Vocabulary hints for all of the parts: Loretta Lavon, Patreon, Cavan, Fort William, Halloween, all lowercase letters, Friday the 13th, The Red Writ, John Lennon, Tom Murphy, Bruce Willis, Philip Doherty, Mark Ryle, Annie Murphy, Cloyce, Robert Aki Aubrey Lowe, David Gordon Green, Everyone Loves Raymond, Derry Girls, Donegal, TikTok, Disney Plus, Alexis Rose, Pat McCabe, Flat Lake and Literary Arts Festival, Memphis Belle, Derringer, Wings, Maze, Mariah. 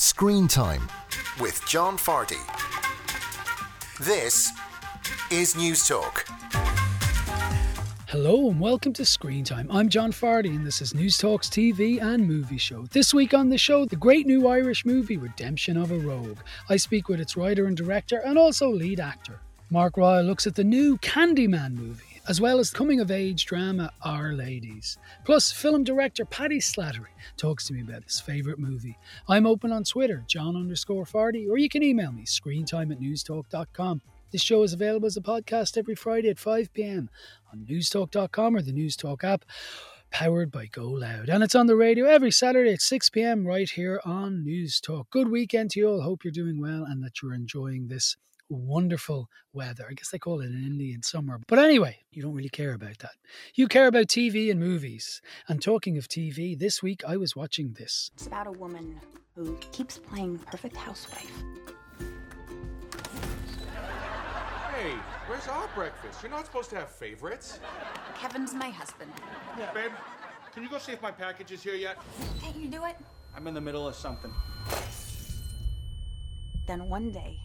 Screen Time with John Fardy. This is News Talk. Hello and welcome to Screen Time. I'm John Fardy and this is News Talk's TV and movie show. This week on the show, the great new Irish movie Redemption of a Rogue. I speak with its writer and director and also lead actor. Mark Ryle looks at the new Candyman movie, as well as coming-of-age drama Our Ladies. Plus, film director Paddy Slattery talks to me about his favourite movie. I'm open on Twitter, John_Fardy, or you can email me, screentime@newstalk.com. This show is available as a podcast every Friday at 5pm on newstalk.com or the Newstalk app, powered by Go Loud. And it's on the radio every Saturday at 6pm right here on Newstalk. Good weekend to you all. Hope you're doing well and that you're enjoying this wonderful weather. I guess they call it an Indian summer. But anyway, you don't really care about that. You care about TV and movies. And talking of TV, this week I was watching this. It's about a woman who keeps playing perfect housewife. Hey, where's our breakfast? You're not supposed to have favorites. Kevin's my husband. Yeah, babe, can you go see if my package is here yet? Can't you do it? I'm in the middle of something. Then one day,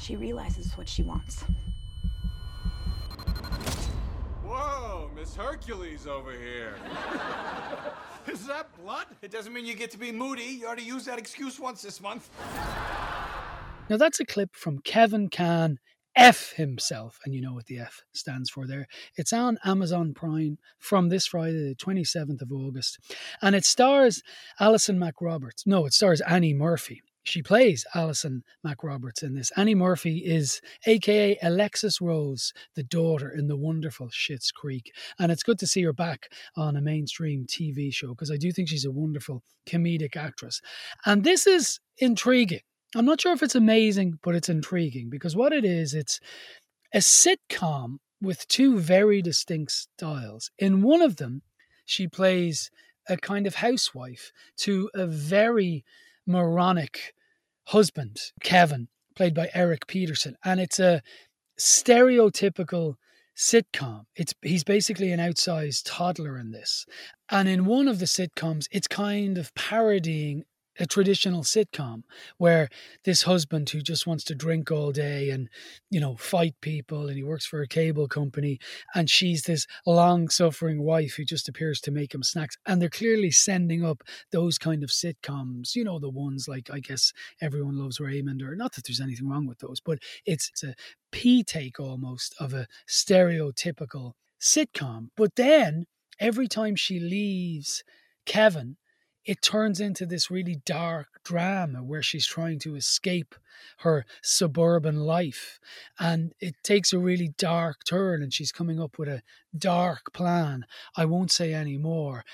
she realizes what she wants. Whoa, Miss Hercules over here. Is that blood? It doesn't mean you get to be moody. You already used that excuse once this month. Now that's a clip from Kevin Can F Himself, and you know what the F stands for there. It's on Amazon Prime from this Friday, the 27th of August, and it stars stars Annie Murphy. She plays Alison McRoberts in this. Annie Murphy is a.k.a. Alexis Rose, the daughter in the wonderful Schitt's Creek. And it's good to see her back on a mainstream TV show because I do think she's a wonderful comedic actress. And this is intriguing. I'm not sure if it's amazing, but it's intriguing because what it is, it's a sitcom with two very distinct styles. In one of them, she plays a kind of housewife to a very moronic husband, Kevin, played by Eric Peterson. And it's a stereotypical sitcom. He's basically an outsized toddler in this. And in one of the sitcoms, it's kind of parodying a traditional sitcom where this husband who just wants to drink all day and, you know, fight people, and he works for a cable company, and she's this long-suffering wife who just appears to make him snacks. And they're clearly sending up those kind of sitcoms, you know, the ones like, I guess, Everyone Loves Raymond, or not that there's anything wrong with those, but it's a pea take almost of a stereotypical sitcom. But then every time she leaves Kevin, it turns into this really dark drama where she's trying to escape her suburban life. And it takes a really dark turn and she's coming up with a dark plan. I won't say any more.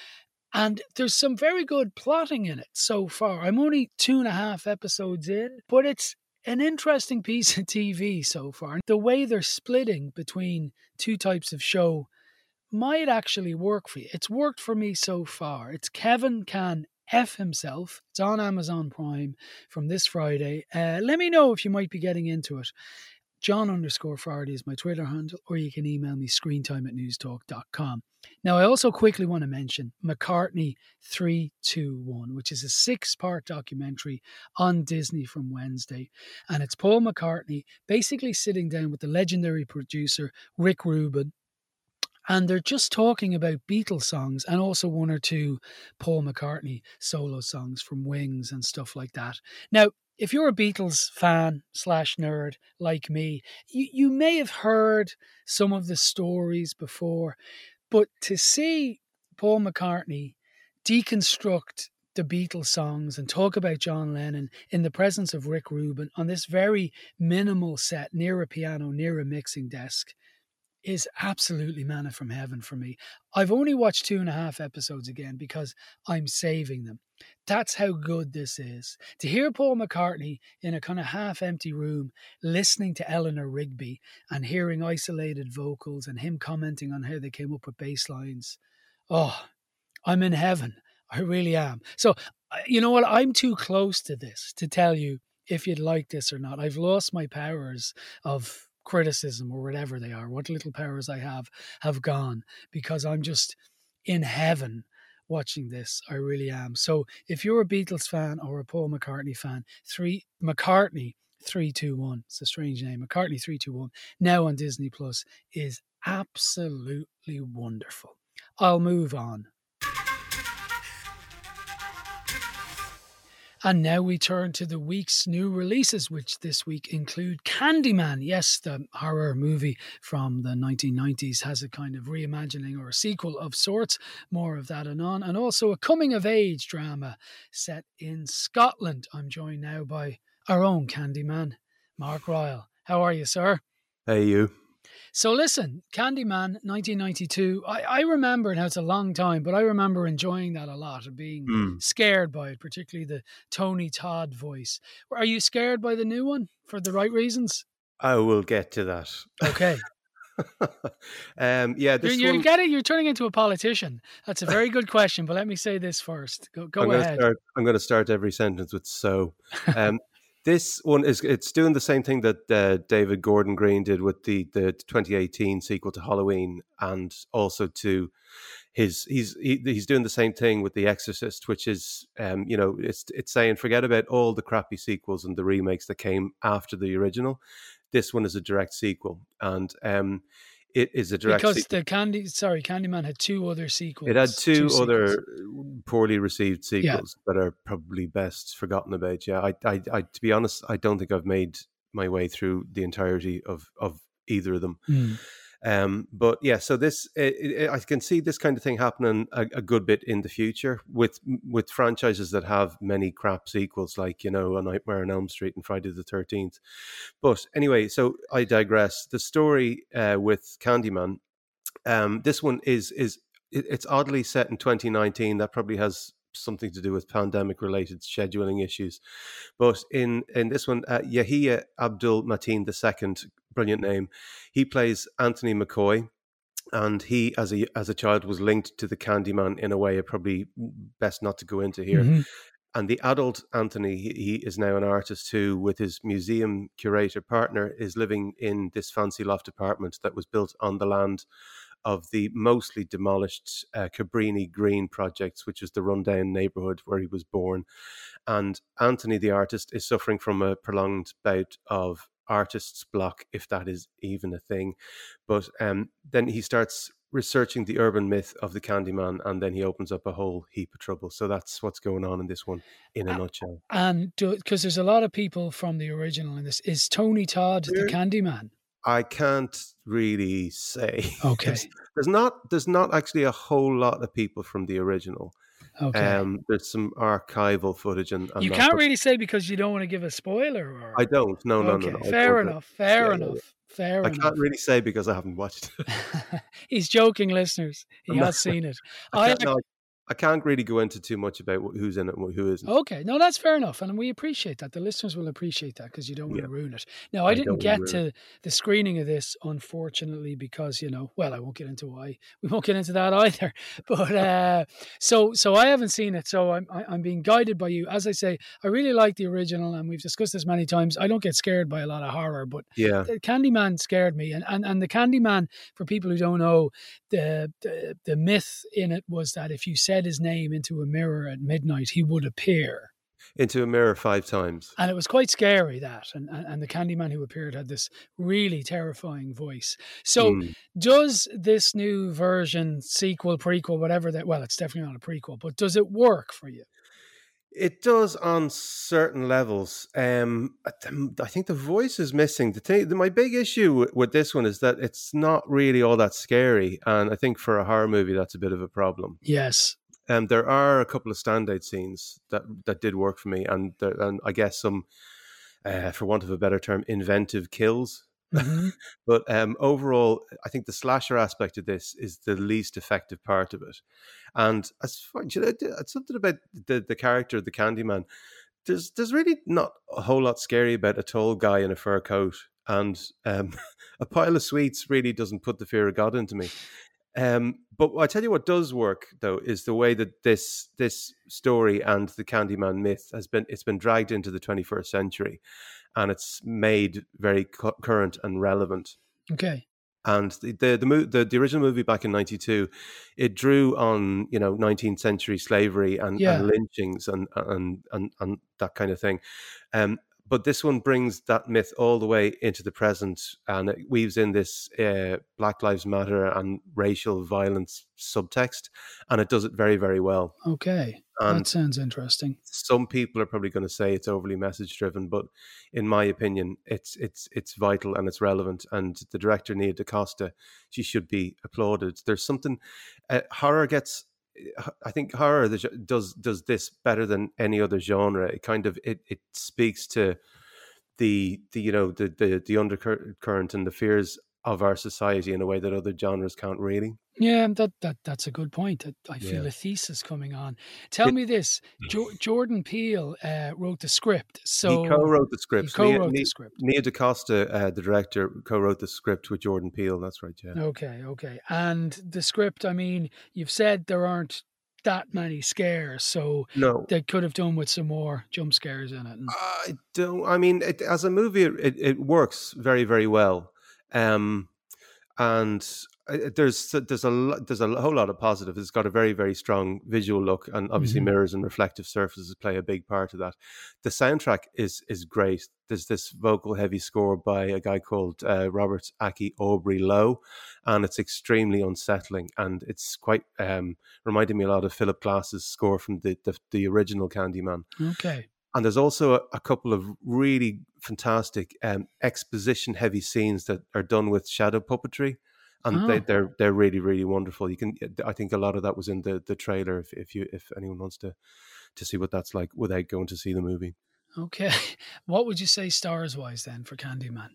And there's some very good plotting in it so far. I'm only 2.5 episodes in, but it's an interesting piece of TV so far. The way they're splitting between two types of show might actually work for you. It's worked for me so far. It's Kevin Can F Himself. It's on Amazon Prime from this Friday. Let me know if you might be getting into it. John_Fardy is my Twitter handle, or you can email me screentime@newstalk.com. Now, I also quickly want to mention McCartney 3 2 1, which is a 6-part documentary on Disney from Wednesday. And it's Paul McCartney basically sitting down with the legendary producer Rick Rubin. And they're just talking about Beatles songs and also one or two Paul McCartney solo songs from Wings and stuff like that. Now, if you're a Beatles fan / nerd like me, you may have heard some of the stories before, but to see Paul McCartney deconstruct the Beatles songs and talk about John Lennon in the presence of Rick Rubin on this very minimal set near a piano, near a mixing desk, is absolutely manna from heaven for me. I've only watched 2.5 episodes again because I'm saving them. That's how good this is. To hear Paul McCartney in a kind of half-empty room listening to Eleanor Rigby and hearing isolated vocals and him commenting on how they came up with bass lines. Oh, I'm in heaven. I really am. So, you know what? I'm too close to this to tell you if you'd like this or not. I've lost my powers of criticism or whatever they are. What little powers I have gone because I'm just in heaven watching this. I really am. So if you're a Beatles fan or a Paul McCartney fan, McCartney 3 2 1. It's a strange name. McCartney 3 2 1. Now on Disney Plus is absolutely wonderful. I'll move on. And now we turn to the week's new releases, which this week include Candyman. Yes, the horror movie from the 1990s has a kind of reimagining or a sequel of sorts. More of that anon. And also a coming-of-age drama set in Scotland. I'm joined now by our own Candyman, Mark Ryle. How are you, sir? Hey, you. So listen, Candyman, 1992, I remember, now it's a long time, but I remember enjoying that a lot and being scared by it, particularly the Tony Todd voice. Are you scared by the new one for the right reasons? I will get to that. Okay. You're getting, you're turning into a politician. That's a very good question, but let me say this first. Go ahead. I'm going to start every sentence with so. This one it's doing the same thing that David Gordon Green did with the 2018 sequel to Halloween, and also to he's doing the same thing with The Exorcist, which is it's saying forget about all the crappy sequels and the remakes that came after the original. This one is a direct sequel, and it is a direct sequel. Because Candyman had two other sequels. It had two other poorly received sequels that are probably best forgotten about. Yeah, I to be honest, I don't think I've made my way through the entirety of either of them. But yeah, so this I can see this kind of thing happening a good bit in the future with franchises that have many crap sequels, like A Nightmare on Elm Street and Friday the 13th. But anyway, so I digress. The story with Candyman, this one it's oddly set in 2019. That probably has something to do with pandemic-related scheduling issues. But in this one, Yahya Abdul Mateen II. Brilliant name. He plays Anthony McCoy, and he, as a child, was linked to the Candyman in a way probably best not to go into here. Mm-hmm. And the adult Anthony, he is now an artist who, with his museum curator partner, is living in this fancy loft apartment that was built on the land of the mostly demolished Cabrini Green projects, which was the rundown neighborhood where he was born. And Anthony, the artist, is suffering from a prolonged bout of artist's block, if that is even a thing, but then he starts researching the urban myth of the Candyman, and then he opens up a whole heap of trouble. So that's what's going on in this one in a nutshell. And because there's a lot of people from the original in this, is Tony Todd the Candyman? I can't really say. Okay. There's not actually a whole lot of people from the original. Okay. There's some archival footage, and you can't really say because you don't want to give a spoiler. Or... I don't. No. Fair enough. I can't really say because I haven't watched it. He's joking, listeners. He has seen it. I can't really go into too much about who's in it and who isn't. Okay, no, that's fair enough. And we appreciate that. The listeners will appreciate that because you don't want to ruin it. Now, I didn't get to the screening of this, unfortunately, because, I won't get into why. We won't get into that either. But so I haven't seen it. So I'm being guided by you. As I say, I really like the original, and we've discussed this many times. I don't get scared by a lot of horror, but the Candyman scared me. And the Candyman, for people who don't know, the myth in it was that if you said his name into a mirror at midnight, he would appear into a mirror 5 times, and it was quite scary, that and the Candyman who appeared had this really terrifying voice. So does this new version, sequel, prequel, whatever, that, well, it's definitely not a prequel, but does it work for you? It does on certain levels. I think the voice is missing. My big issue with this one is that it's not really all that scary. And I think for a horror movie, that's a bit of a problem. Yes. There are a couple of standout scenes that did work for me. And I guess some, for want of a better term, inventive kills. Mm-hmm. But overall, I think the slasher aspect of this is the least effective part of it. And something about the character of the Candyman, there's really not a whole lot scary about a tall guy in a fur coat. And a pile of sweets really doesn't put the fear of God into me. But I tell you what does work, though, is the way that this story and the Candyman myth has been dragged into the 21st century, and it's made very current and relevant. Okay. And the original movie back in '92, it drew on 19th century slavery and lynchings and that kind of thing, but this one brings that myth all the way into the present, and it weaves in this Black Lives Matter and racial violence subtext, and it does it very, very well. Okay, and that sounds interesting. Some people are probably going to say it's overly message driven, but in my opinion, it's vital and it's relevant. And the director Nia DaCosta, she should be applauded. There's something horror does this better than any other genre. It kind of it speaks to the undercurrent and the fears of our society in a way that other genres can't really. Yeah, that's a good point. I feel a thesis coming on. Tell me this: Jordan Peele wrote the script. So he co-wrote the script. He co-wrote the script. Nia DaCosta, the director, co-wrote the script with Jordan Peele. That's right. Yeah. Okay. And the script. I mean, you've said there aren't that many scares, so they could have done with some more jump scares in it. I don't. I mean, as a movie, it works very, very well. And there's a whole lot of positives. It's got a very, very strong visual look, and obviously mirrors and reflective surfaces play a big part of that. The soundtrack is great. There's this vocal heavy score by a guy called Robert Aki Aubrey Lowe, and it's extremely unsettling, and it's quite reminded me a lot of Philip Glass's score from the original Candyman. Okay. And there's also a couple of really fantastic exposition heavy scenes that are done with shadow puppetry. And they're really, really wonderful. I think a lot of that was in the trailer. If anyone wants to see what that's like without going to see the movie. Okay, what would you say stars wise then for Candyman?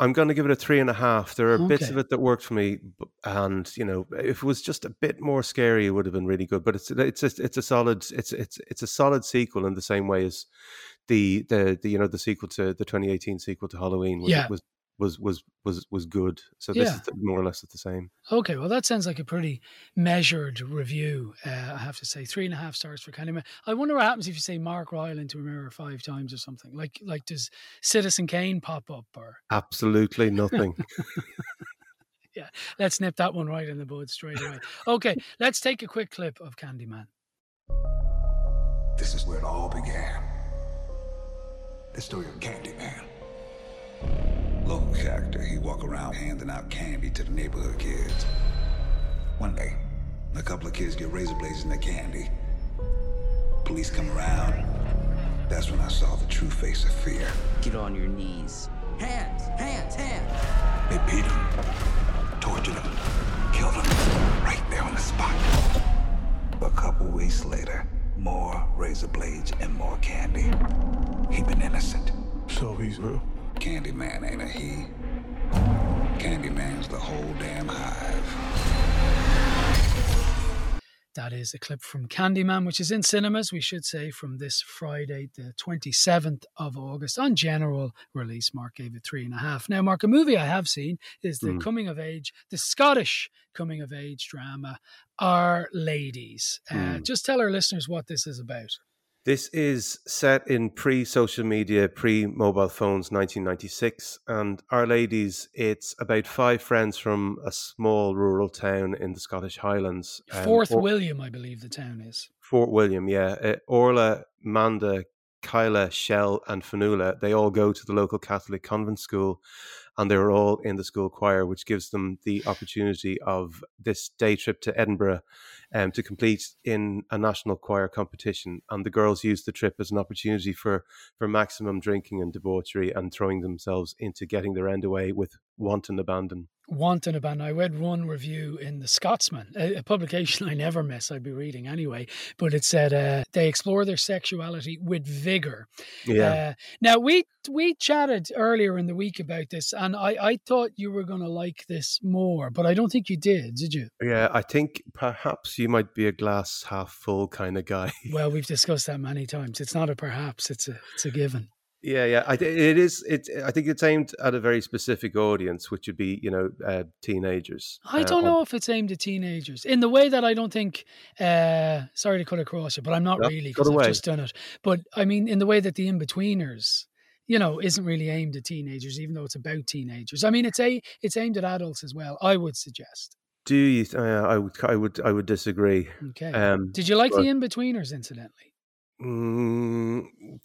I'm going to give it a 3.5. There are bits of it that worked for me, and if it was just a bit more scary, it would have been really good. But it's a solid sequel in the same way as the sequel to the 2018 sequel to Halloween was good. So this is more or less the same. Okay, well that sounds like a pretty measured review. I have to say 3.5 stars for Candyman. I wonder what happens if you say Mark Ryle into a mirror 5 times or something. Like does Citizen Kane pop up or? Absolutely nothing. Yeah, let's nip that one right in the bud straight away. Okay, let's take a quick clip of Candyman. This is where it all began. The story of Candyman. Local character, he walk around handing out candy to the neighborhood kids. One day, a couple of kids get razor blades in their candy. Police come around. That's when I saw the true face of fear. Get on your knees. Hands, hands, hands. They beat him, tortured him, killed him, right there on the spot. A couple weeks later, more razor blades and more candy. He'd been innocent. So he's real. Candyman ain't a he. Candyman's the whole damn hive. That is a clip from Candyman, which is in cinemas, we should say, from this Friday, the 27th of August. On general release, Mark gave it 3.5. Now, Mark, a movie I have seen is the the Scottish coming of age drama, Our Ladies. Just tell our listeners what this is about. This is set in pre-social media, pre-mobile phones, 1996. And Our Ladies, it's about 5 friends from a small rural town in the Scottish Highlands. William, I believe the town is. Fort William, yeah. Orla, Manda, Kyla, Shell and Fanula, they all go to the local Catholic convent school, and they were all in the school choir, which gives them the opportunity of this day trip to Edinburgh to compete in a national choir competition. And the girls use the trip as an opportunity for maximum drinking and debauchery, and throwing themselves into getting their end away with wanton abandon. I read one review in The Scotsman, a publication I never miss, I'd be reading anyway, but it said they explore their sexuality with vigour. Yeah. Now, we chatted earlier in the week about this, and I thought you were going to like this more, but I don't think you did you? Yeah, I think perhaps you might be a glass half full kind of guy. Well, we've discussed that many times. It's not a perhaps, it's a given. Yeah. I think it's aimed at a very specific audience, which would be, teenagers. I don't know if it's aimed at teenagers in the way that I don't think. Sorry to cut across you, but I'm not really because I've just done it. But I mean, in the way that the Inbetweeners you know, isn't really aimed at teenagers, even though it's about teenagers. I mean, it's aimed at adults as well, I would suggest. Do you? I would disagree. Okay. Did you like The Inbetweeners, incidentally?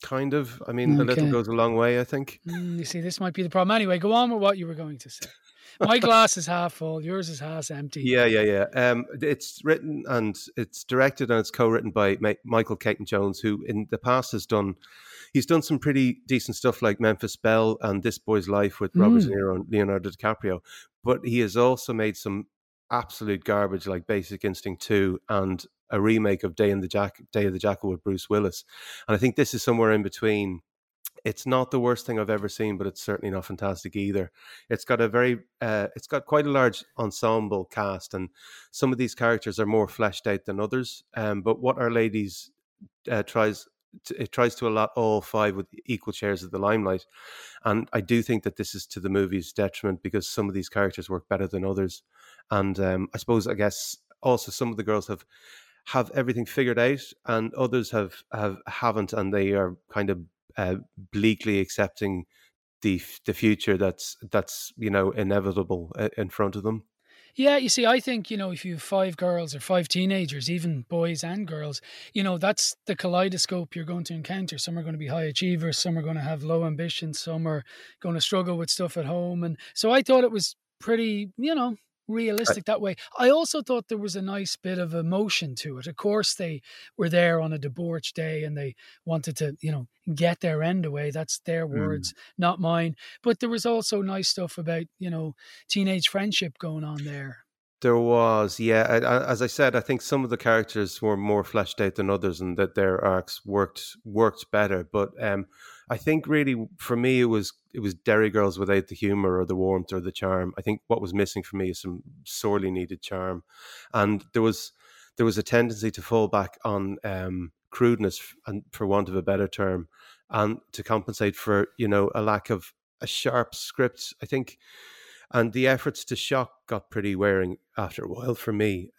Kind of. I mean, a little goes a long way, I think. You see, this might be the problem. Anyway, go on with what you were going to say. My glass is half full. Yours is half empty. Yeah. It's written and it's directed and it's co-written by Michael Caton-Jones, who in the past has done... He's done some pretty decent stuff like Memphis Belle and This Boy's Life with Robert De Niro and Leonardo DiCaprio. But he has also made some absolute garbage like Basic Instinct 2 and a remake of Day of the Jackal with Bruce Willis. And I think this is somewhere in between. It's not the worst thing I've ever seen, but it's certainly not fantastic either. It's got a very, it's got quite a large ensemble cast, and some of these characters are more fleshed out than others. But what Our Ladies tries to allot all five with equal shares of the limelight. And I do think that this is to the movie's detriment, because some of these characters work better than others. And I guess also some of the girls have everything figured out, and others haven't, and they are kind of bleakly accepting the future that's you know, inevitable in front of them. Yeah, you see, I think, you know, if you have five girls or five teenagers, even boys and girls, you know, that's the kaleidoscope you're going to encounter. Some are going to be high achievers, some are going to have low ambition, some are going to struggle with stuff at home. And so I thought it was pretty, you know, realistic that way. I also thought there was a nice bit of emotion to it. Of course, they were there on a debauched day and they wanted to, you know, get their end away. That's their words, not mine. But there was also nice stuff about, you know, teenage friendship going on there. There was, yeah. As I said, I think some of the characters were more fleshed out than others, and that their arcs worked better. But I think really for me it was Derry Girls without the humor or the warmth or the charm. I think what was missing for me is some sorely needed charm, and there was a tendency to fall back on crudeness, and for want of a better term, and to compensate for, you know, a lack of a sharp script, I think. And the efforts to shock got pretty wearing after a while for me.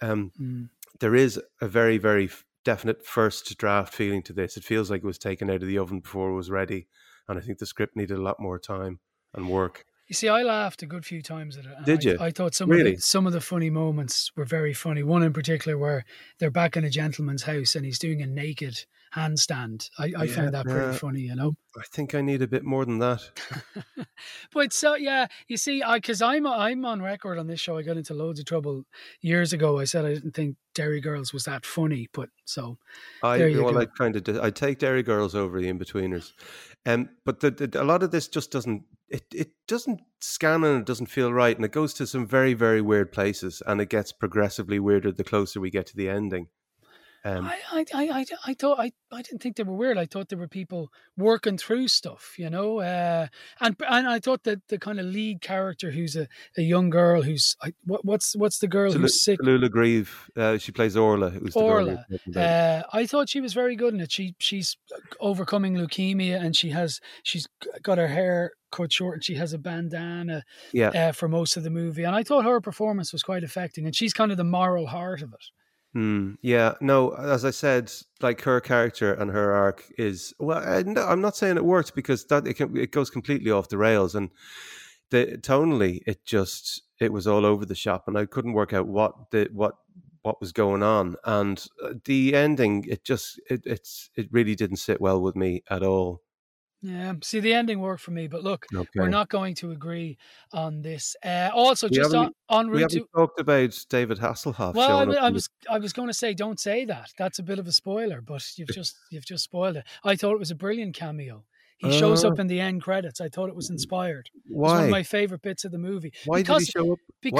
There is a very, very definite first draft feeling to this. It feels like it was taken out of the oven before it was ready. And I think the script needed a lot more time and work. You see, I laughed a good few times at it. Did you? I thought some of the funny moments were very funny. One in particular where they're back in a gentleman's house and he's doing a naked handstand. I found that pretty funny, you know. I think I need a bit more than that. But so, yeah, you see, because I'm on record on this show. I got into loads of trouble years ago. I said I didn't think Derry Girls was that funny, but so I take Derry Girls over The Inbetweeners. But a lot of this just doesn't, it doesn't scan, and it doesn't feel right. And it goes to some very, very weird places, and it gets progressively weirder the closer we get to the ending. I didn't think they were weird. I thought there were people working through stuff, you know, and I thought that the kind of lead character, who's a young girl, what's the girl who's sick? Tallulah Grieve. She plays Orla. I thought she was very good in it. She's overcoming leukemia, and she's got her hair cut short, and she has a bandana for most of the movie. And I thought her performance was quite affecting, and she's kind of the moral heart of it. Yeah, no, as I said, like, her character and her arc is, well, I'm not saying it works, because it goes completely off the rails, and tonally it was all over the shop, and I couldn't work out what was going on. And the ending, it really didn't sit well with me at all. Yeah, see, the ending worked for me, but look, we're not going to agree on this. Also, just on we haven't talked about David Hasselhoff. Well, I was going to say, don't say that. That's a bit of a spoiler, but you've just spoiled it. I thought it was a brilliant cameo. He shows up in the end credits. I thought it was inspired. Why? It's one of my favorite bits of the movie. Why did he show up in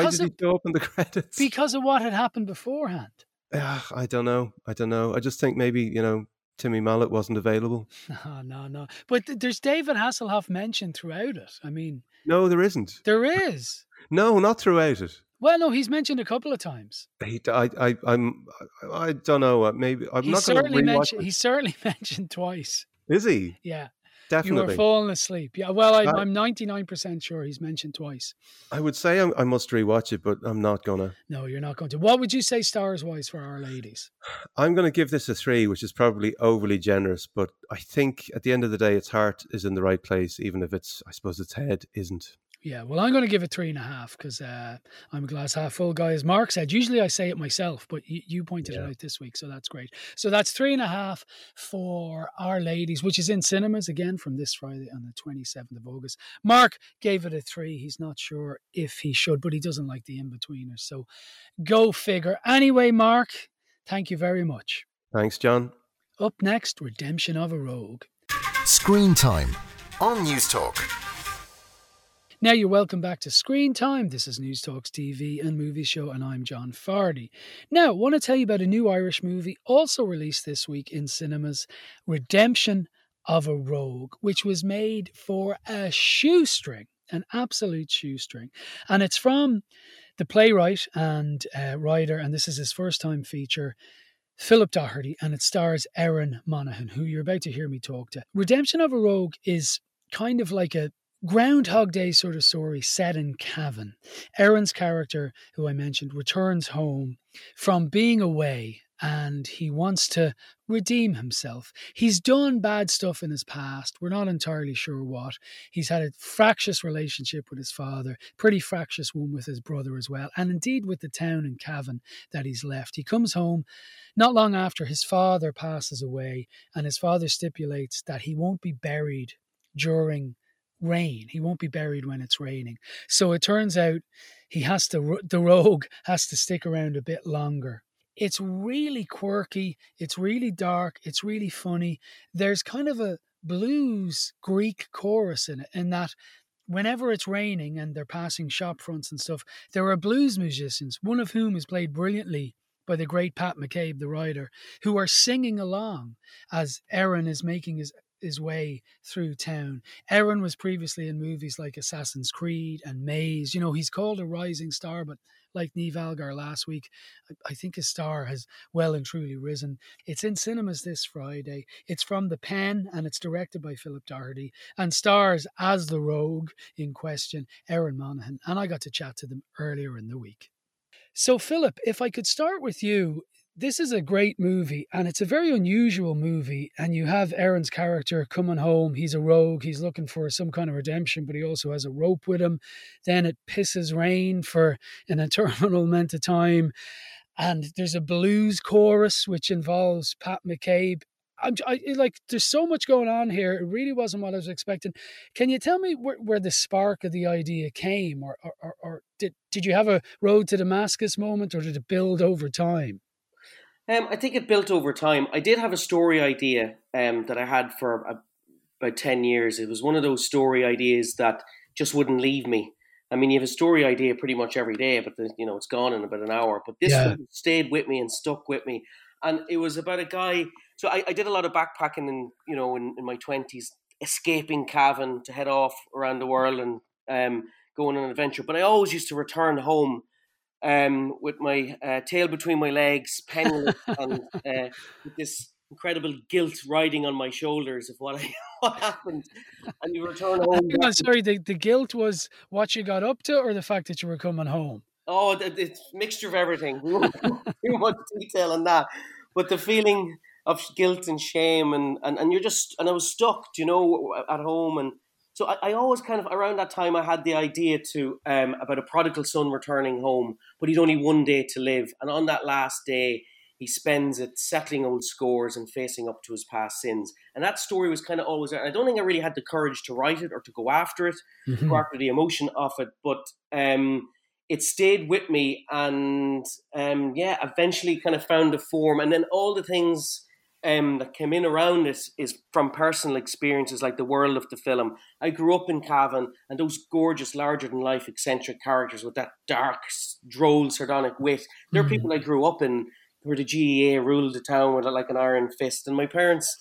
the credits? Because of what had happened beforehand. I don't know. I just think maybe, you know, Timmy Mallet wasn't available. No. But there's David Hasselhoff mentioned throughout it. I mean... No, there isn't. There is. No, not throughout it. Well, no, he's mentioned a couple of times. I don't know. Maybe I'm not going to rewatch it. He's certainly mentioned twice. Is he? Yeah. Definitely. You were falling asleep. Yeah, well, I'm 99% sure he's mentioned twice. I would say I must rewatch it, but I'm not going to. No, you're not going to. What would you say stars-wise for Our Ladies? I'm going to give this a 3, which is probably overly generous, but I think at the end of the day, its heart is in the right place, even if it's, I suppose, its head isn't. Yeah, well, I'm going to give it 3.5 because I'm a glass half full guy, as Mark said. Usually I say it myself, but you pointed it out this week, so that's great. So that's 3.5 for Our Ladies, which is in cinemas again from this Friday on the 27th of August. Mark gave it a 3. He's not sure if he should, but he doesn't like The Inbetweeners, so go figure. Anyway, Mark, thank you very much. Thanks, John. Up next, Redemption of a Rogue. Screen Time on News Talk. Now you're welcome back to Screen Time. This is News Talk's TV and Movie Show, and I'm John Fardy. Now, I want to tell you about a new Irish movie also released this week in cinemas, Redemption of a Rogue, which was made for a shoestring, an absolute shoestring. And it's from the playwright and writer, and this is his first time feature, Philip Doherty, and it stars Aaron Monaghan, who you're about to hear me talk to. Redemption of a Rogue is kind of like a Groundhog Day sort of story set in Cavan. Aaron's character, who I mentioned, returns home from being away and he wants to redeem himself. He's done bad stuff in his past. We're not entirely sure what. He's had a fractious relationship with his father, pretty fractious one with his brother as well, and indeed with the town in Cavan that he's left. He comes home not long after his father passes away, and his father stipulates that he won't be buried during rain. He won't be buried when it's raining. So it turns out the rogue has to stick around a bit longer. It's really quirky. It's really dark. It's really funny. There's kind of a blues Greek chorus in it, in that whenever it's raining and they're passing shop fronts and stuff, there are blues musicians, one of whom is played brilliantly by the great Pat McCabe, the writer, who are singing along as Aaron is making his way through town. Aaron was previously in movies like Assassin's Creed and Maze. You know, he's called a rising star, but like Niamh Algar last week, I think his star has well and truly risen. It's in cinemas this Friday. It's from The Pen and it's directed by Philip Doherty and stars as the rogue in question, Aaron Monaghan. And I got to chat to them earlier in the week. So Philip, if I could start with you, this is a great movie, and it's a very unusual movie, and you have Aaron's character coming home. He's a rogue. He's looking for some kind of redemption, but he also has a rope with him. Then it pisses rain for an eternal amount of time, and there's a blues chorus, which involves Pat McCabe. There's so much going on here. It really wasn't what I was expecting. Can you tell me where the spark of the idea came, or did you have a road to Damascus moment, or did it build over time? I think it built over time. I did have a story idea that I had for about 10 years. It was one of those story ideas that just wouldn't leave me. I mean, you have a story idea pretty much every day, but it's gone in about an hour. But this one stayed with me and stuck with me. And it was about a guy. So I did a lot of backpacking in my 20s, escaping Cavan to head off around the world and go on an adventure. But I always used to return home with my tail between my legs, penniless, and with this incredible guilt riding on my shoulders of what happened. And you return home. I'm sorry, the guilt was what you got up to, or the fact that you were coming home? Oh, it's a mixture of everything. We won't go too much detail on that, but the feeling of guilt and shame, and you're just, and I was stuck, at home. And so I always kind of, around that time, I had the idea to about a prodigal son returning home, but he'd only one day to live. And on that last day, he spends it settling old scores and facing up to his past sins. And that story was kind of always there. I don't think I really had the courage to write it or to go after it, or after the emotion of it. But it stayed with me and, eventually kind of found a form. And then all the things that came in around it is from personal experiences, like the world of the film. I grew up in Cavan, and those gorgeous, larger-than-life, eccentric characters with that dark, droll, sardonic wit. There are people I grew up in where the GAA ruled the town with like an iron fist, and my parents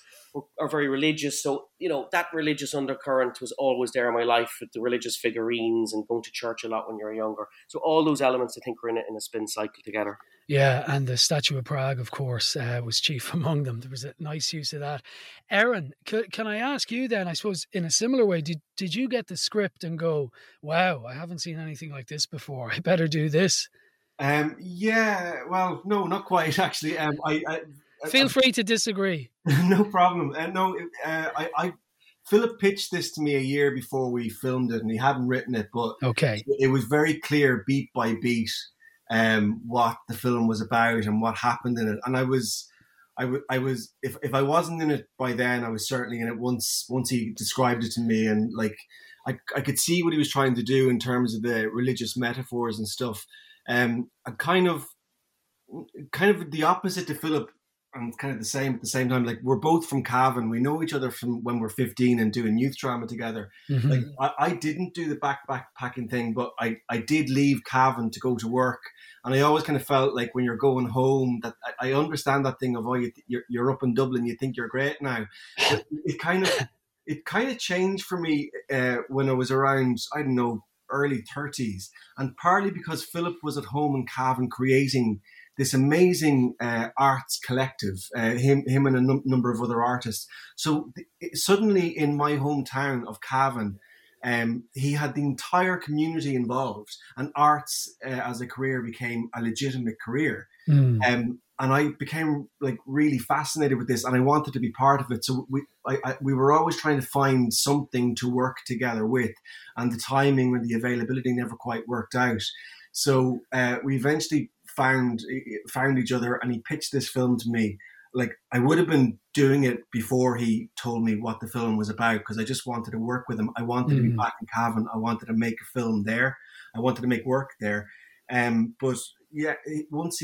are very religious. So, you know, that religious undercurrent was always there in my life, with the religious figurines and going to church a lot when you're younger. So all those elements, I think, were in a spin cycle together. Yeah, and the Statue of Prague, of course, was chief among them. There was a nice use of that. Aaron, can I ask you then, I suppose, in a similar way, did you get the script and go, wow, I haven't seen anything like this before. I better do this. Yeah, well, no, not quite, actually. Feel free to disagree. No problem. Philip pitched this to me a year before we filmed it, and he hadn't written it, but okay, it was very clear beat by beat what the film was about and what happened in it. And I was, if I wasn't in it by then, I was certainly in it once he described it to me, and like I could see what he was trying to do in terms of the religious metaphors and stuff. And kind of the opposite to Philip. And kind of the same at the same time. Like, we're both from Cavan. We know each other from when we're 15 and doing youth drama together. Mm-hmm. Like, I didn't do the backpacking thing, but I did leave Cavan to go to work. And I always kind of felt like when you're going home, that I understand that thing of, oh, you're up in Dublin, you think you're great now. But it kind of changed for me when I was around, I don't know, early 30s. And partly because Philip was at home in Cavan creating this amazing arts collective, him and a number of other artists. So suddenly in my hometown of Cavan, he had the entire community involved, and arts as a career became a legitimate career. Mm. And I became like really fascinated with this, and I wanted to be part of it. So we were always trying to find something to work together with, and the timing and the availability never quite worked out. So we eventually found each other, and he pitched this film to me. Like, I would have been doing it before he told me what the film was about, because I just wanted to work with him. I wanted to be back in Cavan. I wanted to make a film there. I wanted to make work there. But yeah, once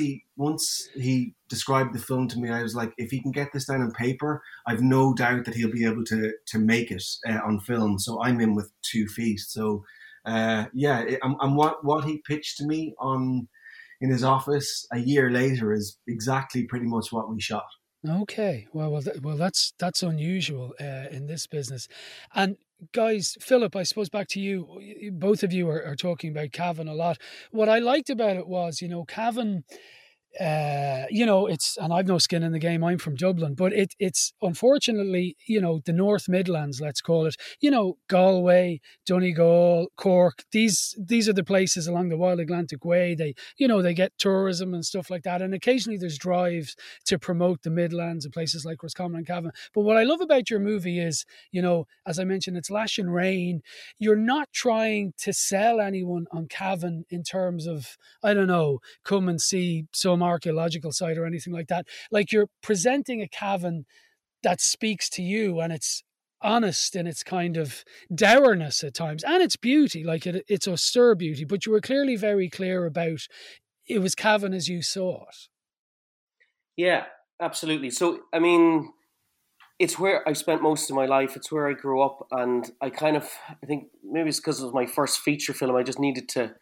he described the film to me, I was like, if he can get this down on paper, I've no doubt that he'll be able to make it on film. So I'm in with 2 feet. So I'm what he pitched to me on in his office a year later is exactly pretty much what we shot. Okay. Well, that's unusual in this business. And guys, Philip, I suppose back to you. Both of you are talking about Cavan a lot. What I liked about it was, you know, Cavan, it's, and I've no skin in the game, I'm from Dublin, but it's unfortunately, you know, the North Midlands, let's call it, you know, Galway, Donegal, Cork, these are the places along the Wild Atlantic Way. They get tourism and stuff like that. And occasionally there's drives to promote the Midlands and places like Roscommon and Cavan. But what I love about your movie is, you know, as I mentioned, it's lash and rain. You're not trying to sell anyone on Cavan in terms of, I don't know, come and see some archaeological site or anything like that. Like, you're presenting a Cavan that speaks to you, and it's honest in its kind of dourness at times, and its beauty, like it's austere beauty. But you were clearly very clear about it was Cavan as you saw it. Yeah, absolutely. So I mean, it's where I spent most of my life. It's where I grew up, and I think maybe it's because it was my first feature film. I just needed to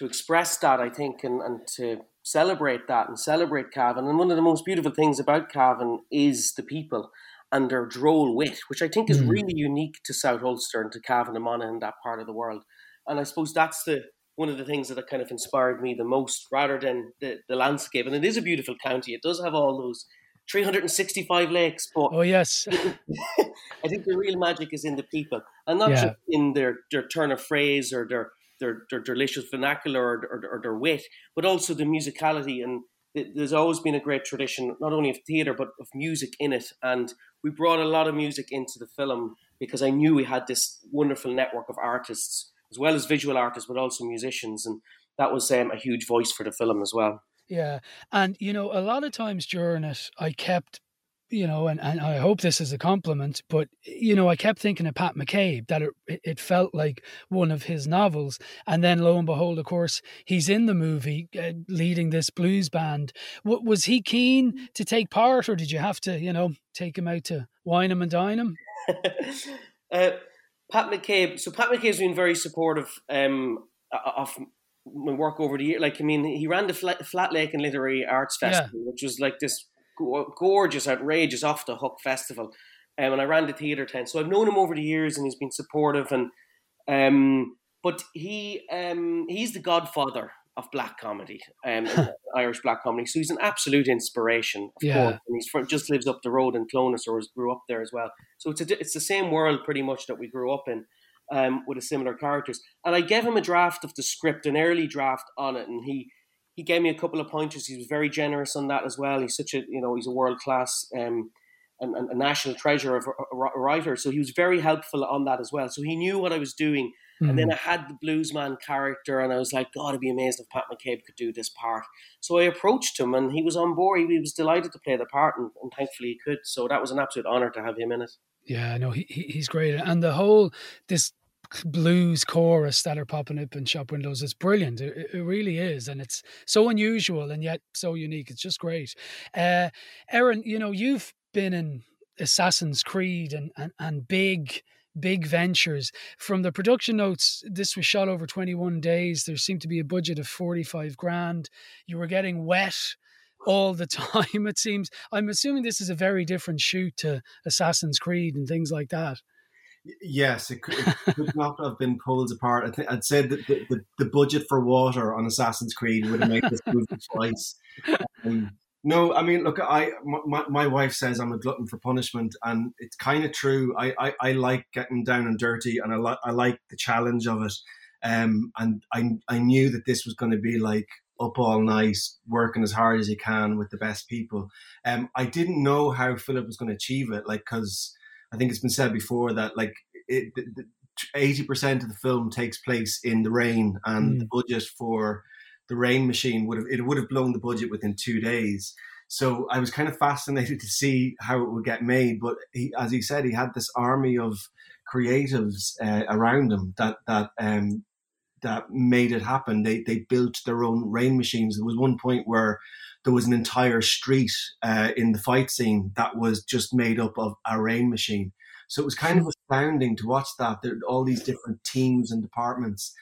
express that, I think, and to celebrate that and celebrate Cavan. And one of the most beautiful things about Cavan is the people and their droll wit, which I think is really unique to South Ulster and to Cavan and Monaghan and that part of the world. And I suppose that's one of the things that kind of inspired me the most, rather than the landscape. And it is a beautiful county. It does have all those 365 lakes. But oh, yes. I think the real magic is in the people, and not just in their turn of phrase or their delicious vernacular or their wit, but also the musicality. And there's always been a great tradition, not only of theatre, but of music in it. And we brought a lot of music into the film because I knew we had this wonderful network of artists, as well as visual artists, but also musicians. And that was a huge voice for the film as well. Yeah. And, you know, a lot of times during it, I kept, you know, and I hope this is a compliment, but, you know, I kept thinking of Pat McCabe, that it felt like one of his novels. And then lo and behold, of course, he's in the movie leading this blues band. Was he keen to take part, or did you have to, you know, take him out to wine him and dine him? Pat McCabe. So Pat McCabe's been very supportive of my work over the year. Like, I mean, he ran the Flat Lake and Literary Arts Festival, which was like this gorgeous, outrageous, off the hook festival. And I ran the theatre tent. So I've known him over the years and he's been supportive. And but he's the godfather of black comedy, Irish black comedy. So he's an absolute inspiration, of course. And he's just lives up the road in Clonus, or grew up there as well. So it's the same world pretty much that we grew up in, with a similar characters. And I gave him a draft of the script, an early draft on it. And he gave me a couple of pointers. He was very generous on that as well. He's such a, you know, he's a world-class and a national treasure of a writer. So he was very helpful on that as well. So he knew what I was doing. Mm. And then I had the bluesman character and I was like, God, I'd be amazed if Pat McCabe could do this part. So I approached him and he was on board. He was delighted to play the part and thankfully he could. So that was an absolute honour to have him in it. Yeah, no, he's great. And the whole, this blues chorus that are popping up in shop windows is brilliant. It really is. And it's so unusual and yet so unique. It's just great. Aaron, you know, you've been in Assassin's Creed and big ventures. From the production notes, this was shot over 21 days. There seemed to be a budget of 45 grand. You were getting wet all the time, it seems. I'm assuming this is a very different shoot to Assassin's Creed and things like that. Yes, it could not have been pulled apart. I'd say that the budget for water on Assassin's Creed would have made this movie twice. No, I mean, look, my wife says I'm a glutton for punishment, and it's kind of true. I like getting down and dirty, and I like the challenge of it. And I knew that this was going to be like up all night, working as hard as you can with the best people. I didn't know how Philip was going to achieve it, like, because I think it's been said before that like 80% of the film takes place in the rain, and the budget for the rain machine would have blown the budget within 2 days. So I was kind of fascinated to see how it would get made. But he, as he said, he had this army of creatives around him that made it happen. They built their own rain machines. There was one point where there was an entire street in the fight scene that was just made up of a rain machine. So it was kind of astounding to watch that. There were all these different teams and departments.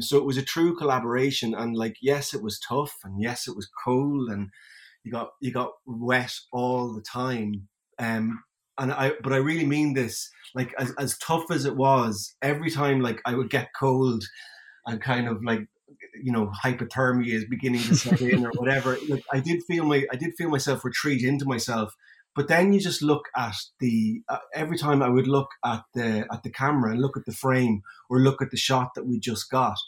So it was a true collaboration, and like, yes, it was tough, and yes, it was cold, and you got wet all the time. But I really mean this, like as tough as it was, every time like I would get cold and kind of like, you know, hypothermia is beginning to set in or whatever. Like, I did feel myself retreat into myself. But then you just look at every time I would look at the camera and look at the frame or look at the shot that we just got,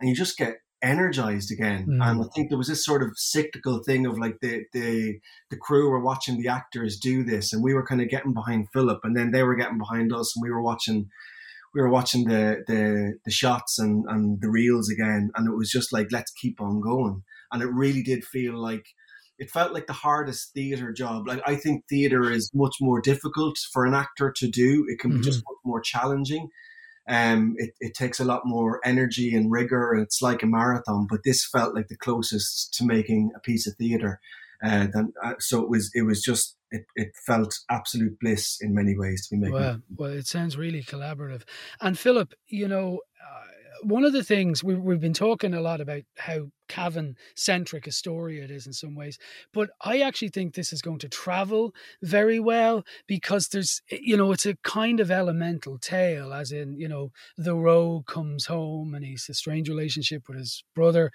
and you just get energized again. And I think there was this sort of cyclical thing of like the crew were watching the actors do this, and we were kind of getting behind Philip, and then they were getting behind us, and we were watching the shots and the reels again, and it was just like, let's keep on going. And it really did feel like, it felt like the hardest theatre job. Like, I think theatre is much more difficult for an actor to do. It can be just much more challenging. It takes a lot more energy and rigor, and it's like a marathon. But this felt like the closest to making a piece of theatre. So it was just, it felt absolute bliss in many ways to be making. Well, it sounds really collaborative. And Philip, you know, one of the things we've been talking a lot about how Cavan-centric a story it is in some ways, but I actually think this is going to travel very well, because there's, you know, it's a kind of elemental tale, as in, you know, the rogue comes home and he's a strange relationship with his brother,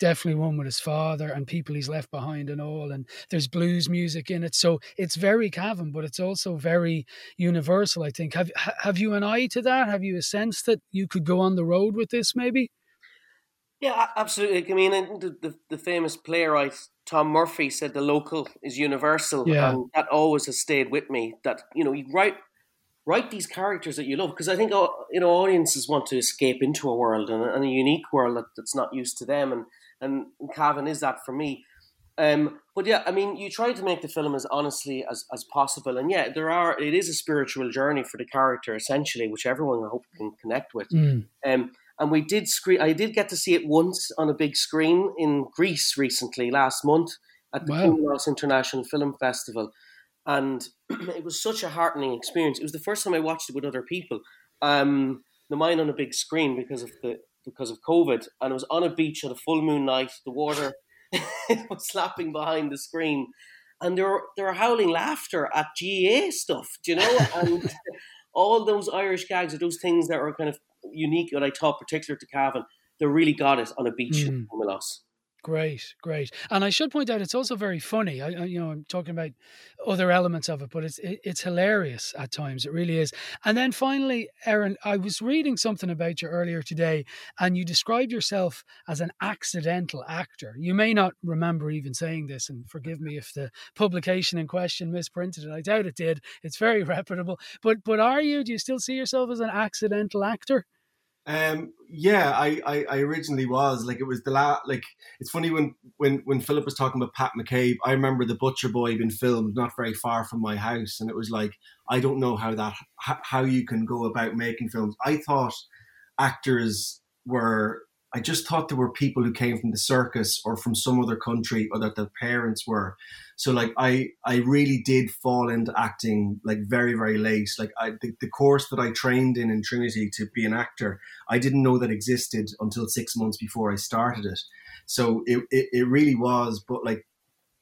definitely one with his father, and people he's left behind and all, and there's blues music in it. So it's very Cavan, but it's also very universal, I think. Have you an eye to that? Have you a sense that you could go on the road with this, maybe? Yeah, absolutely. I mean, the famous playwright Tom Murphy said the local is universal, and that always has stayed with me, that, you know, you write these characters that you love, because I think, you know, audiences want to escape into a world, and a unique world that's not used to them, and Cavan is that for me. But yeah, I mean, you try to make the film as honestly as possible, and yeah, it is a spiritual journey for the character essentially, which everyone I hope can connect with. And we did I did get to see it once on a big screen in Greece recently, last month, at the Kouros International Film Festival, and it was such a heartening experience. It was the first time I watched it with other people, mine on a big screen because of COVID, and it was on a beach at a full moon night. The water was slapping behind the screen, and they were howling laughter at GA stuff, do you know? And all those Irish gags or those things that were kind of unique, and I thought particular to Cavan, they really got it on a beach in Millos. Great. And I should point out, it's also very funny. I'm talking about other elements of it, but it's hilarious at times. It really is. And then finally, Aaron, I was reading something about you earlier today, and you described yourself as an accidental actor. You may not remember even saying this, and forgive me if the publication in question misprinted it. I doubt it did. It's very reputable. But are you? Do you still see yourself as an accidental actor? I originally was like, it was the last, like, it's funny when Philip was talking about Pat McCabe, I remember The Butcher Boy being filmed not very far from my house. And it was like, I don't know how you can go about making films. I thought actors I just thought there were people who came from the circus or from some other country, or that their parents were. So like, I really did fall into acting like very, very late. Like the course that I trained in Trinity to be an actor, I didn't know that existed until 6 months before I started it. So it really was, but like,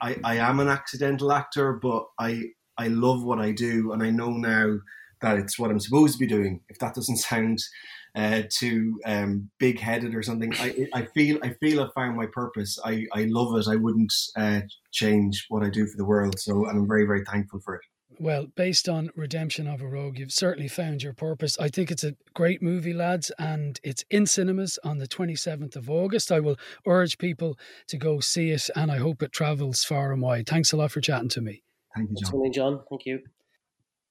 I am an accidental actor, but I love what I do. And I know now that it's what I'm supposed to be doing. If that doesn't sound too big-headed or something, I feel I've found my purpose. I love it. I wouldn't change what I do for the world. So I'm very, very thankful for it. Well, based on Redemption of a Rogue, you've certainly found your purpose. I think it's a great movie, lads, and it's in cinemas on the 27th of August. I will urge people to go see it, and I hope it travels far and wide. Thanks a lot for chatting to me. Thank you, John. Thanks, John. Thank you.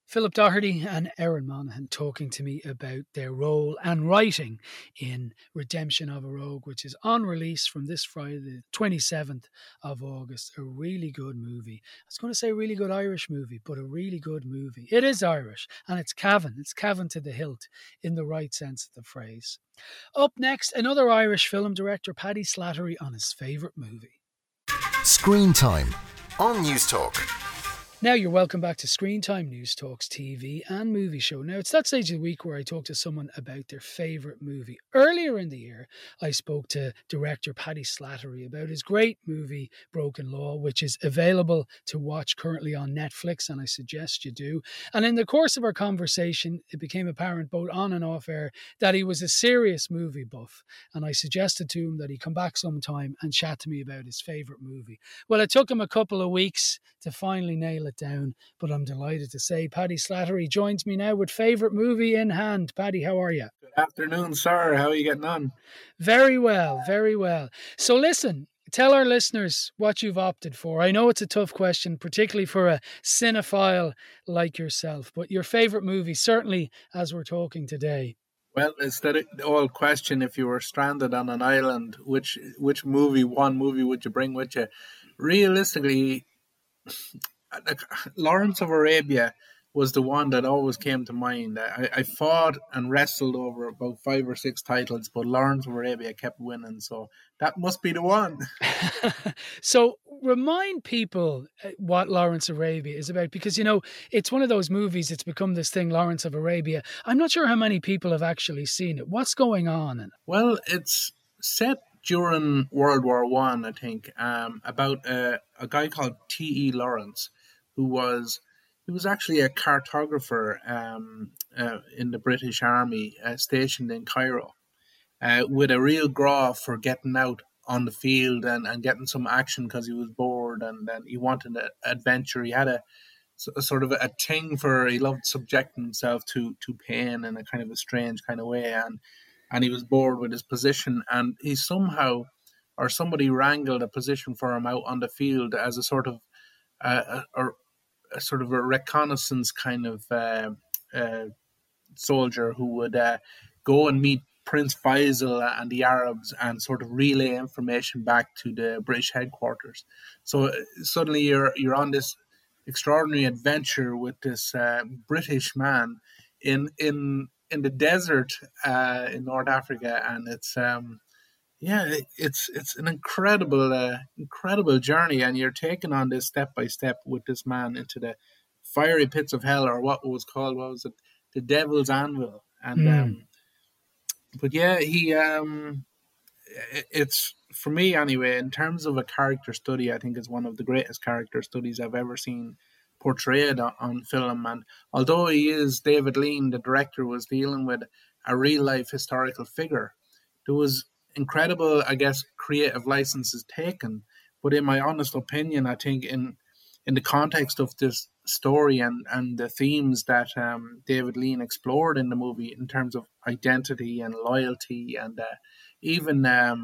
Philip Doherty and Aaron Monaghan talking to me about their role and writing in Redemption of a Rogue, which is on release from this Friday, the 27th of August. A really good movie. I was going to say a really good Irish movie, but a really good movie. It is Irish, and it's Cavan. It's Cavan to the hilt, in the right sense of the phrase. Up next, another Irish film director, Paddy Slattery, on his favourite movie. Screen Time on News Talk. Now you're welcome back to Screen Time, News Talk's TV and movie show. Now, it's that stage of the week where I talk to someone about their favourite movie. Earlier in the year, I spoke to director Paddy Slattery about his great movie, Broken Law, which is available to watch currently on Netflix, and I suggest you do. And in the course of our conversation, it became apparent both on and off air that he was a serious movie buff, and I suggested to him that he come back sometime and chat to me about his favourite movie. Well, it took him a couple of weeks to finally nail it down, but I'm delighted to say Paddy Slattery joins me now with favourite movie in hand. Paddy, how are you? Good afternoon, sir. How are you getting on? Very well, very well. So listen, tell our listeners what you've opted for. I know it's a tough question, particularly for a cinephile like yourself, but your favourite movie, certainly as we're talking today. Well, it's the old question, if you were stranded on an island, which movie would you bring with you? Realistically, Lawrence of Arabia was the one that always came to mind. I fought and wrestled over about 5 or 6 titles, but Lawrence of Arabia kept winning, so that must be the one. So remind people what Lawrence of Arabia is about, because, you know, it's one of those movies, it's become this thing, Lawrence of Arabia. I'm not sure how many people have actually seen it. What's going on in it? Well, it's set during World War I, I think, about a guy called T.E. Lawrence, who was actually a cartographer in the British Army, stationed in Cairo, with a real graft for getting out on the field and getting some action because he was bored and he wanted an adventure. He had a sort of a thing he loved subjecting himself to pain in a kind of a strange kind of way, and he was bored with his position, and he somehow, or somebody wrangled a position for him out on the field as a sort of a reconnaissance kind of soldier who would go and meet Prince Faisal and the Arabs and sort of relay information back to the British headquarters. So suddenly you're on this extraordinary adventure with this British man in the desert in North Africa, and it's an incredible journey, and you're taken on this step by step with this man into the fiery pits of hell, or what was it, the Devil's Anvil, and but yeah, it's for me anyway, in terms of a character study, I think it's one of the greatest character studies I've ever seen portrayed on film. And although he is David Lean, the director, was dealing with a real life historical figure, there was incredible, I guess, creative licenses taken. But in my honest opinion, I think in the context of this story and the themes that David Lean explored in the movie in terms of identity and loyalty and even a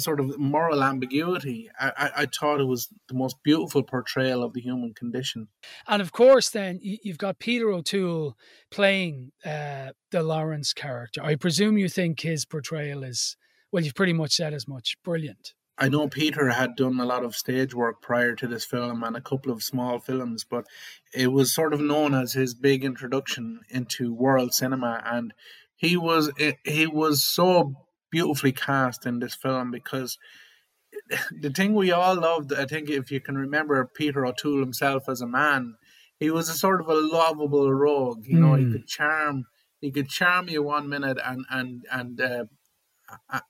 sort of moral ambiguity, I thought it was the most beautiful portrayal of the human condition. And of course, then you've got Peter O'Toole playing the Lawrence character. I presume you think his portrayal is, well, you've pretty much said as much, brilliant. I know Peter had done a lot of stage work prior to this film and a couple of small films, but it was sort of known as his big introduction into world cinema. And he was so beautifully cast in this film, because the thing we all loved, I think, if you can remember Peter O'Toole himself as a man, he was a sort of a lovable rogue. You know, he could charm you one minute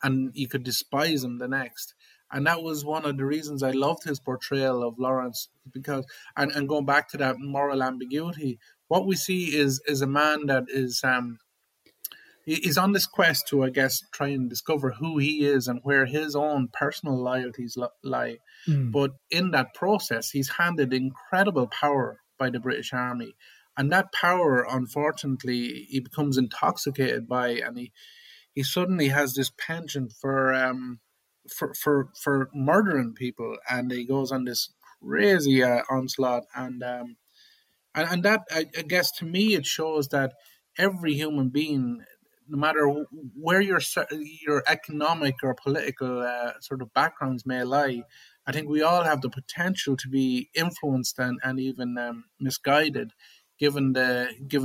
and you could despise him the next. And that was one of the reasons I loved his portrayal of Lawrence, because and going back to that moral ambiguity, what we see is a man that is he's on this quest to, I guess, try and discover who he is and where his own personal loyalties lie. Mm. But in that process, he's handed incredible power by the British Army. And that power, unfortunately, he becomes intoxicated by, and he suddenly has this penchant for murdering people. And he goes on this crazy onslaught. And that, I guess, to me, it shows that every human being, no matter where your economic or political sort of backgrounds may lie, I think we all have the potential to be influenced and even misguided, given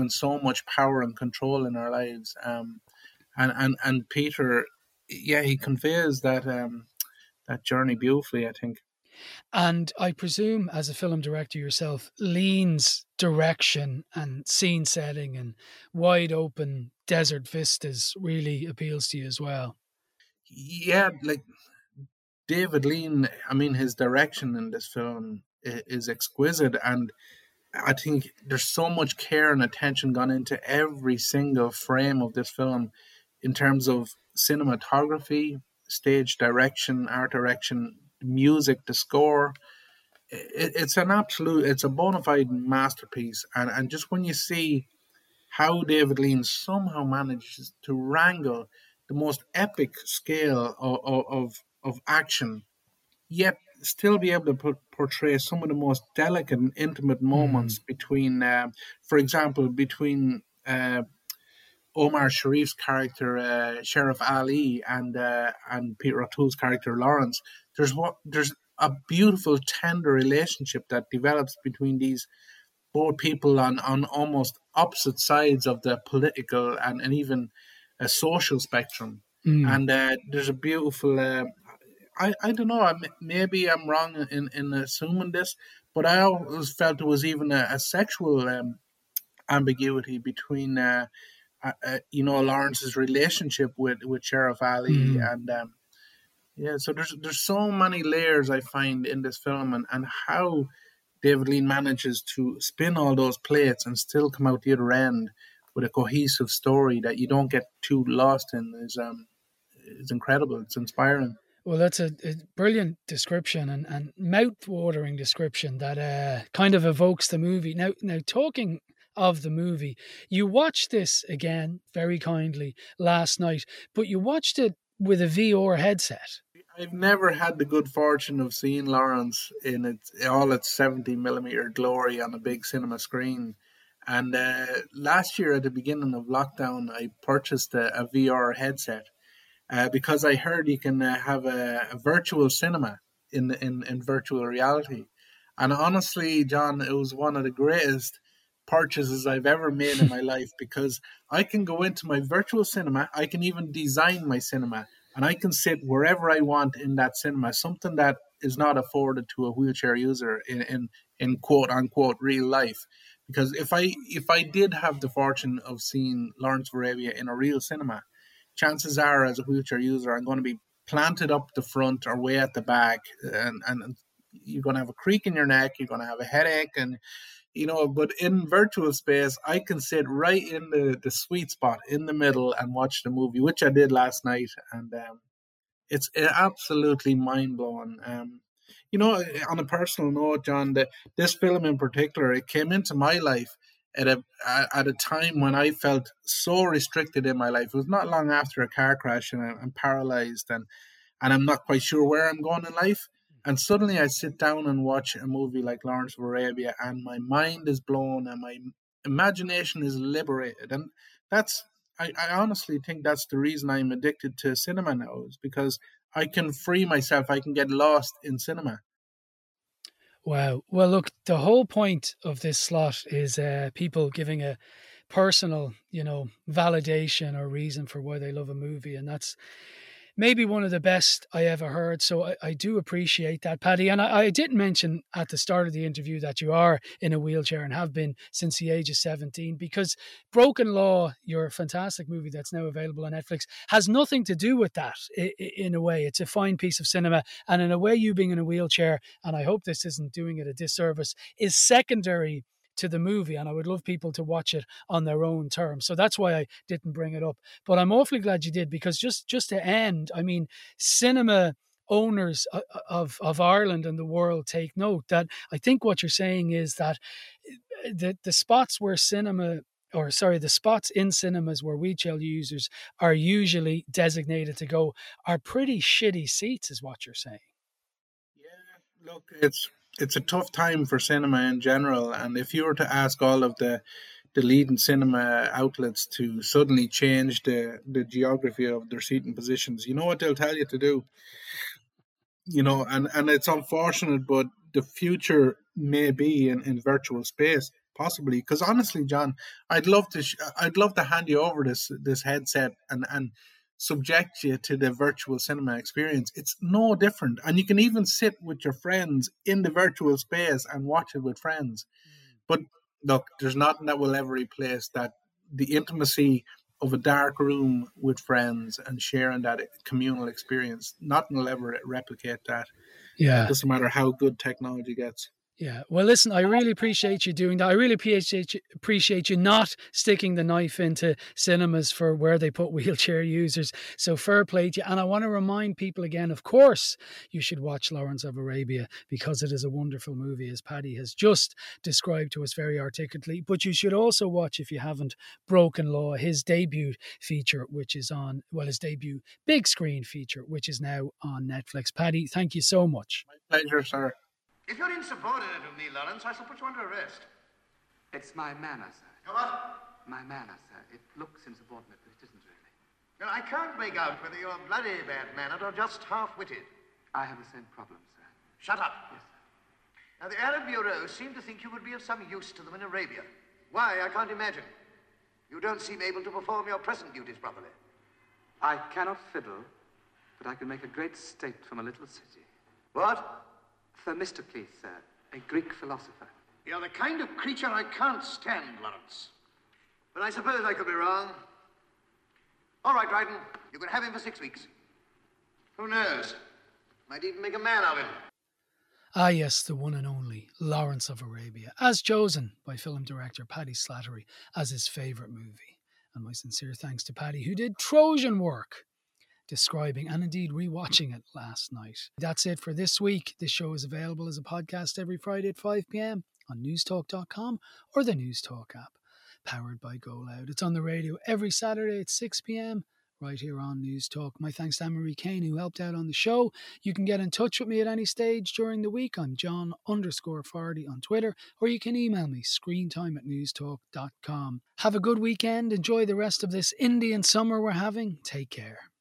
so much power and control in our lives. And Peter, yeah, he conveys that journey beautifully, I think. And I presume, as a film director yourself, Lean's direction and scene setting and wide open desert vistas really appeals to you as well. Yeah, like David Lean, I mean, his direction in this film is exquisite, and I think there's so much care and attention gone into every single frame of this film in terms of cinematography, stage direction, art direction, music, the score. It's a bona fide masterpiece. And just when you see how David Lean somehow manages to wrangle the most epic scale of action, yet still be able to portray some of the most delicate and intimate moments between, for example, between Omar Sharif's character, Sheriff Ali, and Peter O'Toole's character, Lawrence. There's a beautiful, tender relationship that develops between these both people on almost opposite sides of the political and even a social spectrum. Mm. And there's a beautiful... I don't know, maybe I'm wrong in assuming this, but I always felt there was even a sexual ambiguity between... Lawrence's relationship with Sheriff Ali, and so there's so many layers I find in this film, and how David Lean manages to spin all those plates and still come out the other end with a cohesive story that you don't get too lost in is incredible. It's inspiring. Well, that's a brilliant description and mouth-watering description that kind of evokes the movie. Now talking of the movie, you watched this again very kindly last night, but you watched it with a VR headset. I've never had the good fortune of seeing Lawrence in all its 70mm glory on a big cinema screen. And last year at the beginning of lockdown, I purchased a VR headset because I heard you can have a virtual cinema in virtual reality. And honestly, John, it was one of the greatest purchases I've ever made in my life, because I can go into my virtual cinema, I can even design my cinema, and I can sit wherever I want in that cinema, something that is not afforded to a wheelchair user in quote unquote real life. Because if I did have the fortune of seeing Lawrence of Arabia in a real cinema, chances are, as a wheelchair user, I'm going to be planted up the front or way at the back, and you're going to have a creak in your neck, you're going to have a headache, and you know. But in virtual space, I can sit right in the sweet spot in the middle and watch the movie, which I did last night, and it's absolutely mind-blowing. You know, on a personal note, John, this film in particular, it came into my life at a time when I felt so restricted in my life. It was not long after a car crash, and I'm paralyzed, and I'm not quite sure where I'm going in life. And suddenly I sit down and watch a movie like Lawrence of Arabia, and my mind is blown and my imagination is liberated. And that's, I honestly think that's the reason I'm addicted to cinema now, is because I can free myself. I can get lost in cinema. Wow. Well, look, the whole point of this slot is people giving a personal, you know, validation or reason for why they love a movie. And that's maybe one of the best I ever heard. So I do appreciate that, Paddy. And I did mention at the start of the interview that you are in a wheelchair and have been since the age of 17, because Broken Law, your fantastic movie that's now available on Netflix, has nothing to do with that in a way. It's a fine piece of cinema. And in a way, you being in a wheelchair, and I hope this isn't doing it a disservice, is secondary to the movie, and I would love people to watch it on their own terms. So that's why I didn't bring it up. But I'm awfully glad you did, because just to end, I mean, cinema owners of Ireland and the world, take note that I think what you're saying is that the spots where cinema, or sorry, the spots in cinemas where wheelchair users are usually designated to go are pretty shitty seats, is what you're saying. Yeah, look, it's a tough time for cinema in general, and if you were to ask all of the leading cinema outlets to suddenly change the geography of their seating positions, you know what they'll tell you to do. You know, and it's unfortunate, but the future may be in virtual space, possibly. Because honestly, John, I'd love to hand you over this headset and subject you to the virtual cinema experience. It's no different, and you can even sit with your friends in the virtual space and watch it with friends. But look, there's nothing that will ever replace that, the intimacy of a dark room with friends and sharing that communal experience. Nothing will ever replicate that. Yeah, it doesn't matter how good technology gets. Yeah. Well, listen, I really appreciate you doing that. I really appreciate you not sticking the knife into cinemas for where they put wheelchair users. So fair play to you. And I want to remind people again, of course, you should watch Lawrence of Arabia, because it is a wonderful movie, as Paddy has just described to us very articulately. But you should also watch, if you haven't, Broken Law, his debut feature, which is on, well, his debut big screen feature, which is now on Netflix. Paddy, thank you so much. My pleasure, sir. If you're insubordinate with me, Lawrence, I shall put you under arrest. It's my manner, sir. Your what? My manner, sir. It looks insubordinate, but it isn't really. Well, I can't make out whether you're bloody bad-mannered or just half-witted. I have the same problem, sir. Shut up. Yes, sir. Now, the Arab Bureau seemed to think you would be of some use to them in Arabia. Why, I can't imagine. You don't seem able to perform your present duties properly. I cannot fiddle, but I can make a great state from a little city. What? Themistocles, sir, a Greek philosopher. You're the kind of creature I can't stand, Lawrence. But I suppose I could be wrong. All right, Dryden, you can have him for 6 weeks. Who knows? Might even make a man of him. Ah, yes, the one and only Lawrence of Arabia, as chosen by film director Paddy Slattery as his favourite movie. And my sincere thanks to Paddy, who did Trojan work describing and indeed rewatching it last night. That's it for this week. This show is available as a podcast every Friday at 5 p.m. on newstalk.com or the Newstalk app, powered by Go Loud. It's on the radio every Saturday at 6 p.m. right here on Newstalk. My thanks to Anne-Marie Kane, who helped out on the show. You can get in touch with me at any stage during the week. I'm John_Fardy on Twitter, or you can email me, screentime@newstalk.com. Have a good weekend. Enjoy the rest of this Indian summer we're having. Take care.